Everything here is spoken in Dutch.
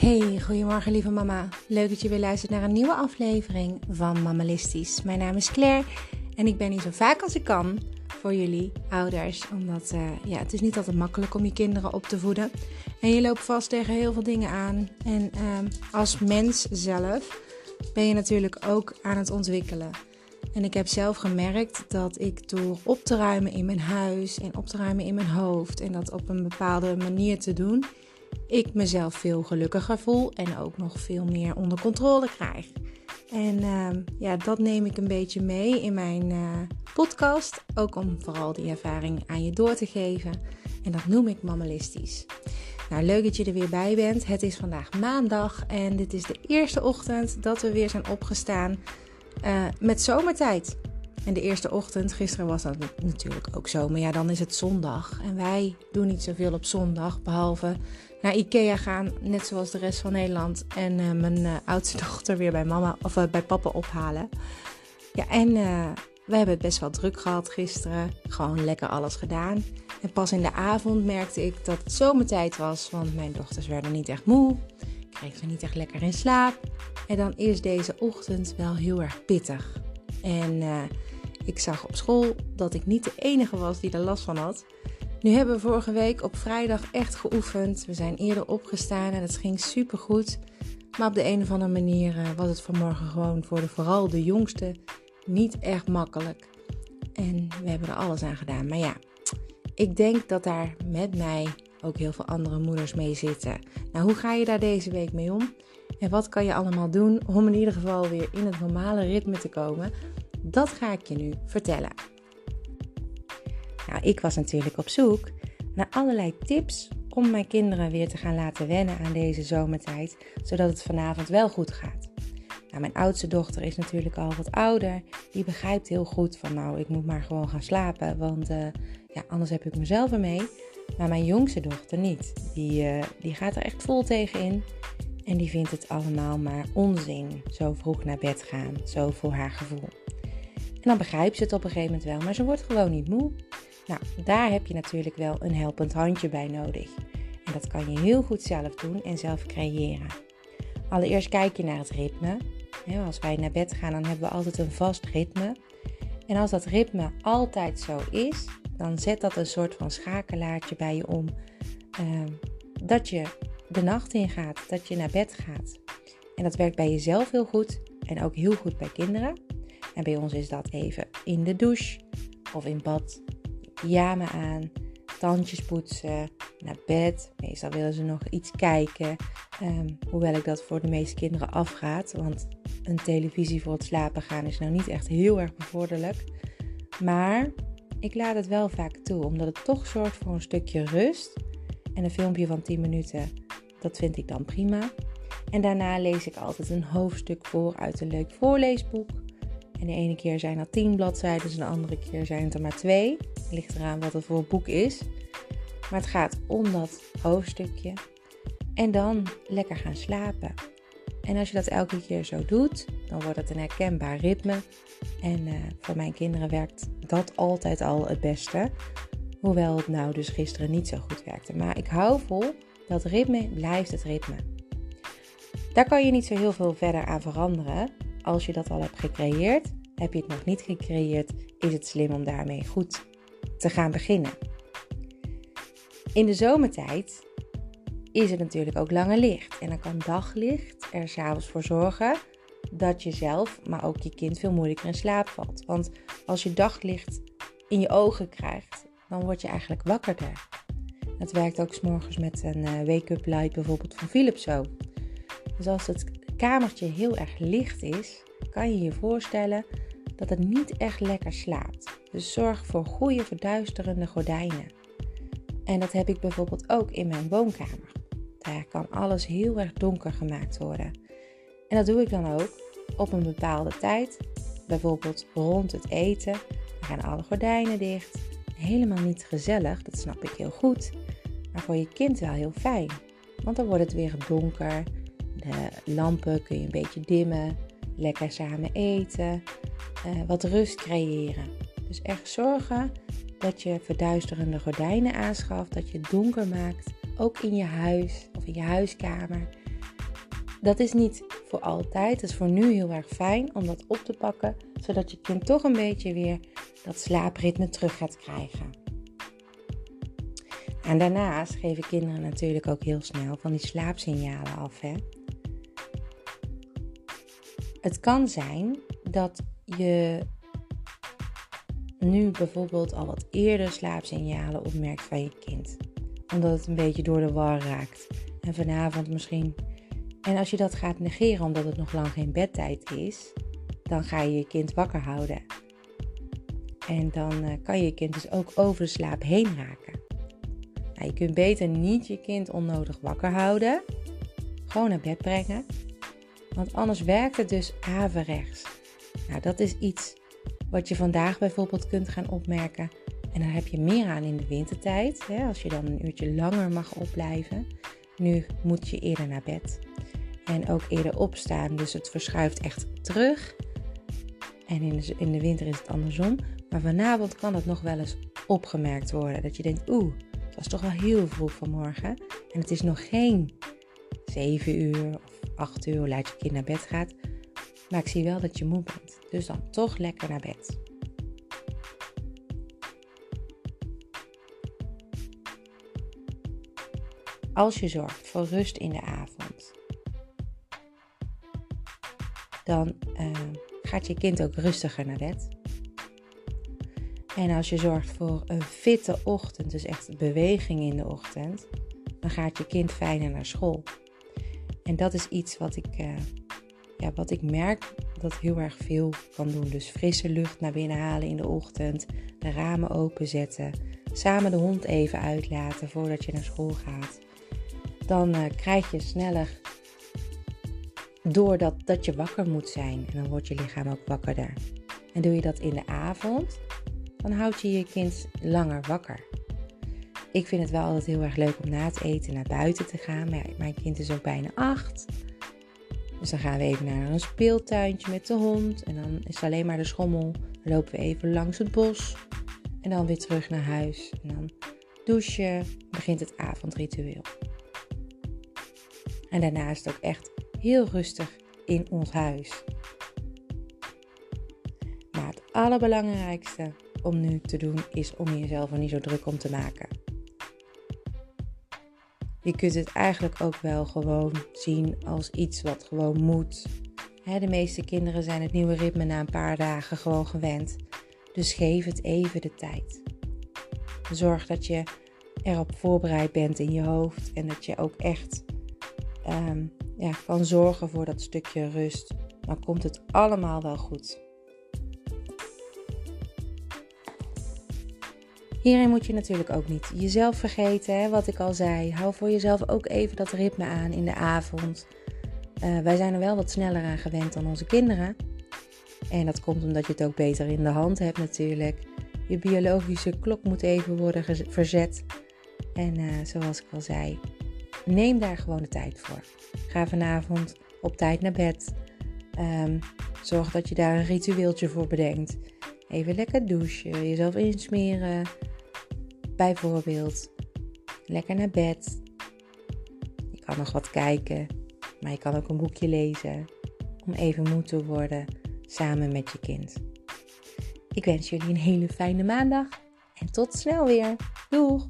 Hey, goedemorgen lieve mama. Leuk dat je weer luistert naar een nieuwe aflevering van Mamalistisch. Mijn naam is Claire en ik ben hier zo vaak als ik kan voor jullie ouders. Omdat het is niet altijd makkelijk om je kinderen op te voeden. En je loopt vast tegen heel veel dingen aan. En als mens zelf ben je natuurlijk ook aan het ontwikkelen. En ik heb zelf gemerkt dat ik door op te ruimen in mijn huis en op te ruimen in mijn hoofd en dat op een bepaalde manier te doen, ik mezelf veel gelukkiger voel en ook nog veel meer onder controle krijg. En dat neem ik een beetje mee in mijn podcast. Ook om vooral die ervaring aan je door te geven. En dat noem ik Mamalistisch. Nou, leuk dat je er weer bij bent. Het is vandaag maandag en dit is de eerste ochtend dat we weer zijn opgestaan met zomertijd. En de eerste ochtend, gisteren was dat natuurlijk ook zo, maar ja, dan is het zondag. En wij doen niet zoveel op zondag, behalve naar Ikea gaan, net zoals de rest van Nederland. En mijn oudste dochter weer bij mama of bij papa ophalen. Ja, en we hebben het best wel druk gehad gisteren. Gewoon lekker alles gedaan. En pas in de avond merkte ik dat het zomertijd was, want mijn dochters werden niet echt moe. Ik kreeg ze niet echt lekker in slaap. En dan is deze ochtend wel heel erg pittig. En ik zag op school dat ik niet de enige was die er last van had. Nu hebben we vorige week op vrijdag echt geoefend. We zijn eerder opgestaan en het ging supergoed. Maar op de een of andere manier was het vanmorgen gewoon voor vooral de jongste niet echt makkelijk. En we hebben er alles aan gedaan. Maar ja, ik denk dat daar met mij ook heel veel andere moeders mee zitten. Nou, hoe ga je daar deze week mee om? En wat kan je allemaal doen om in ieder geval weer in het normale ritme te komen? Dat ga ik je nu vertellen. Nou, ik was natuurlijk op zoek naar allerlei tips om mijn kinderen weer te gaan laten wennen aan deze zomertijd, zodat het vanavond wel goed gaat. Nou, mijn oudste dochter is natuurlijk al wat ouder. Die begrijpt heel goed van ik moet maar gewoon gaan slapen, want anders heb ik mezelf ermee. Maar mijn jongste dochter niet. Die gaat er echt vol tegen in. En die vindt het allemaal maar onzin, zo vroeg naar bed gaan, zo voor haar gevoel. En dan begrijpt ze het op een gegeven moment wel, maar ze wordt gewoon niet moe. Nou, daar heb je natuurlijk wel een helpend handje bij nodig. En dat kan je heel goed zelf doen en zelf creëren. Allereerst kijk je naar het ritme. Als wij naar bed gaan, dan hebben we altijd een vast ritme. En als dat ritme altijd zo is, dan zet dat een soort van schakelaartje bij je om, dat je de nacht ingaat, dat je naar bed gaat. En dat werkt bij jezelf heel goed en ook heel goed bij kinderen. En bij ons is dat even in de douche of in bad, pyjama aan, tandjes poetsen, naar bed. Meestal willen ze nog iets kijken, hoewel ik dat voor de meeste kinderen afraad, want een televisie voor het slapen gaan is nou niet echt heel erg bevorderlijk. Maar ik laat het wel vaak toe, omdat het toch zorgt voor een stukje rust. En een filmpje van 10 minuten, dat vind ik dan prima. En daarna lees ik altijd een hoofdstuk voor uit een leuk voorleesboek. En de ene keer zijn dat 10 bladzijden en de andere keer zijn het er maar 2. Het ligt eraan wat het voor een boek is. Maar het gaat om dat hoofdstukje. En dan lekker gaan slapen. En als je dat elke keer zo doet, dan wordt het een herkenbaar ritme. En voor mijn kinderen werkt dat altijd al het beste. Hoewel het nou dus gisteren niet zo goed werkte. Maar ik hou vol, dat ritme blijft het ritme. Daar kan je niet zo heel veel verder aan veranderen. Als je dat al hebt gecreëerd, heb je het nog niet gecreëerd, is het slim om daarmee goed te gaan beginnen. In de zomertijd is het natuurlijk ook langer licht. En dan kan daglicht er 's avonds voor zorgen dat je zelf, maar ook je kind, veel moeilijker in slaap valt. Want als je daglicht in je ogen krijgt, dan word je eigenlijk wakkerder. Dat werkt ook 's morgens met een wake-up light bijvoorbeeld van Philips zo. Dus als het kamertje heel erg licht is, kan je je voorstellen dat het niet echt lekker slaapt. Dus zorg voor goede verduisterende gordijnen. En dat heb ik bijvoorbeeld ook in mijn woonkamer. Daar kan alles heel erg donker gemaakt worden. En dat doe ik dan ook op een bepaalde tijd. Bijvoorbeeld rond het eten. Dan gaan alle gordijnen dicht. Helemaal niet gezellig, dat snap ik heel goed. Maar voor je kind wel heel fijn. Want dan wordt het weer donker. De lampen kun je een beetje dimmen. Lekker samen eten. Wat rust creëren. Dus echt zorgen dat je verduisterende gordijnen aanschaft. Dat je het donker maakt. Ook in je huis of in je huiskamer. Dat is niet voor altijd, dat is voor nu heel erg fijn om dat op te pakken, zodat je kind toch een beetje weer dat slaapritme terug gaat krijgen. En daarnaast geven kinderen natuurlijk ook heel snel van die slaapsignalen af, hè? Het kan zijn dat je nu bijvoorbeeld al wat eerder slaapsignalen opmerkt van je kind. Omdat het een beetje door de war raakt. En vanavond misschien. En als je dat gaat negeren omdat het nog lang geen bedtijd is, dan ga je je kind wakker houden. En dan kan je kind dus ook over de slaap heen raken. Nou, je kunt beter niet je kind onnodig wakker houden. Gewoon naar bed brengen. Want anders werkt het dus averechts. Nou, dat is iets wat je vandaag bijvoorbeeld kunt gaan opmerken. En daar heb je meer aan in de wintertijd. Hè, als je dan een uurtje langer mag opblijven. Nu moet je eerder naar bed. En ook eerder opstaan. Dus het verschuift echt terug. En in de winter is het andersom. Maar vanavond kan het nog wel eens opgemerkt worden. Dat je denkt, het was toch wel heel vroeg vanmorgen. En het is nog geen 7 uur of 8 uur, hoe laat je kind naar bed gaat. Maar ik zie wel dat je moe bent. Dus dan toch lekker naar bed. Als je zorgt voor rust in de avond, dan gaat je kind ook rustiger naar bed. En als je zorgt voor een fitte ochtend, dus echt beweging in de ochtend, dan gaat je kind fijner naar school. En dat is iets wat ik merk dat heel erg veel kan doen. Dus frisse lucht naar binnen halen in de ochtend, de ramen openzetten, samen de hond even uitlaten voordat je naar school gaat. Dan krijg je sneller door dat je wakker moet zijn. En dan wordt je lichaam ook wakkerder. En doe je dat in de avond, dan houd je je kind langer wakker. Ik vind het wel altijd heel erg leuk om na het eten naar buiten te gaan. Maar mijn kind is ook bijna 8. Dus dan gaan we even naar een speeltuintje met de hond. En dan is het alleen maar de schommel. Dan lopen we even langs het bos. En dan weer terug naar huis. En dan douchen. Begint het avondritueel. En daarna is het ook echt heel rustig in ons huis. Maar het allerbelangrijkste om nu te doen is om jezelf er niet zo druk om te maken. Je kunt het eigenlijk ook wel gewoon zien als iets wat gewoon moet. De meeste kinderen zijn het nieuwe ritme na een paar dagen gewoon gewend. Dus geef het even de tijd. Zorg dat je erop voorbereid bent in je hoofd. En dat je ook echt kan zorgen voor dat stukje rust. Dan komt het allemaal wel goed. Hierin moet je natuurlijk ook niet jezelf vergeten, hè, wat ik al zei. Hou voor jezelf ook even dat ritme aan in de avond. Wij zijn er wel wat sneller aan gewend dan onze kinderen. En dat komt omdat je het ook beter in de hand hebt natuurlijk. Je biologische klok moet even worden verzet. En zoals ik al zei, neem daar gewoon de tijd voor. Ga vanavond op tijd naar bed. Zorg dat je daar een ritueeltje voor bedenkt. Even lekker douchen, jezelf insmeren. Bijvoorbeeld, lekker naar bed. Je kan nog wat kijken, maar je kan ook een boekje lezen. Om even moe te worden samen met je kind. Ik wens jullie een hele fijne maandag en tot snel weer. Doeg!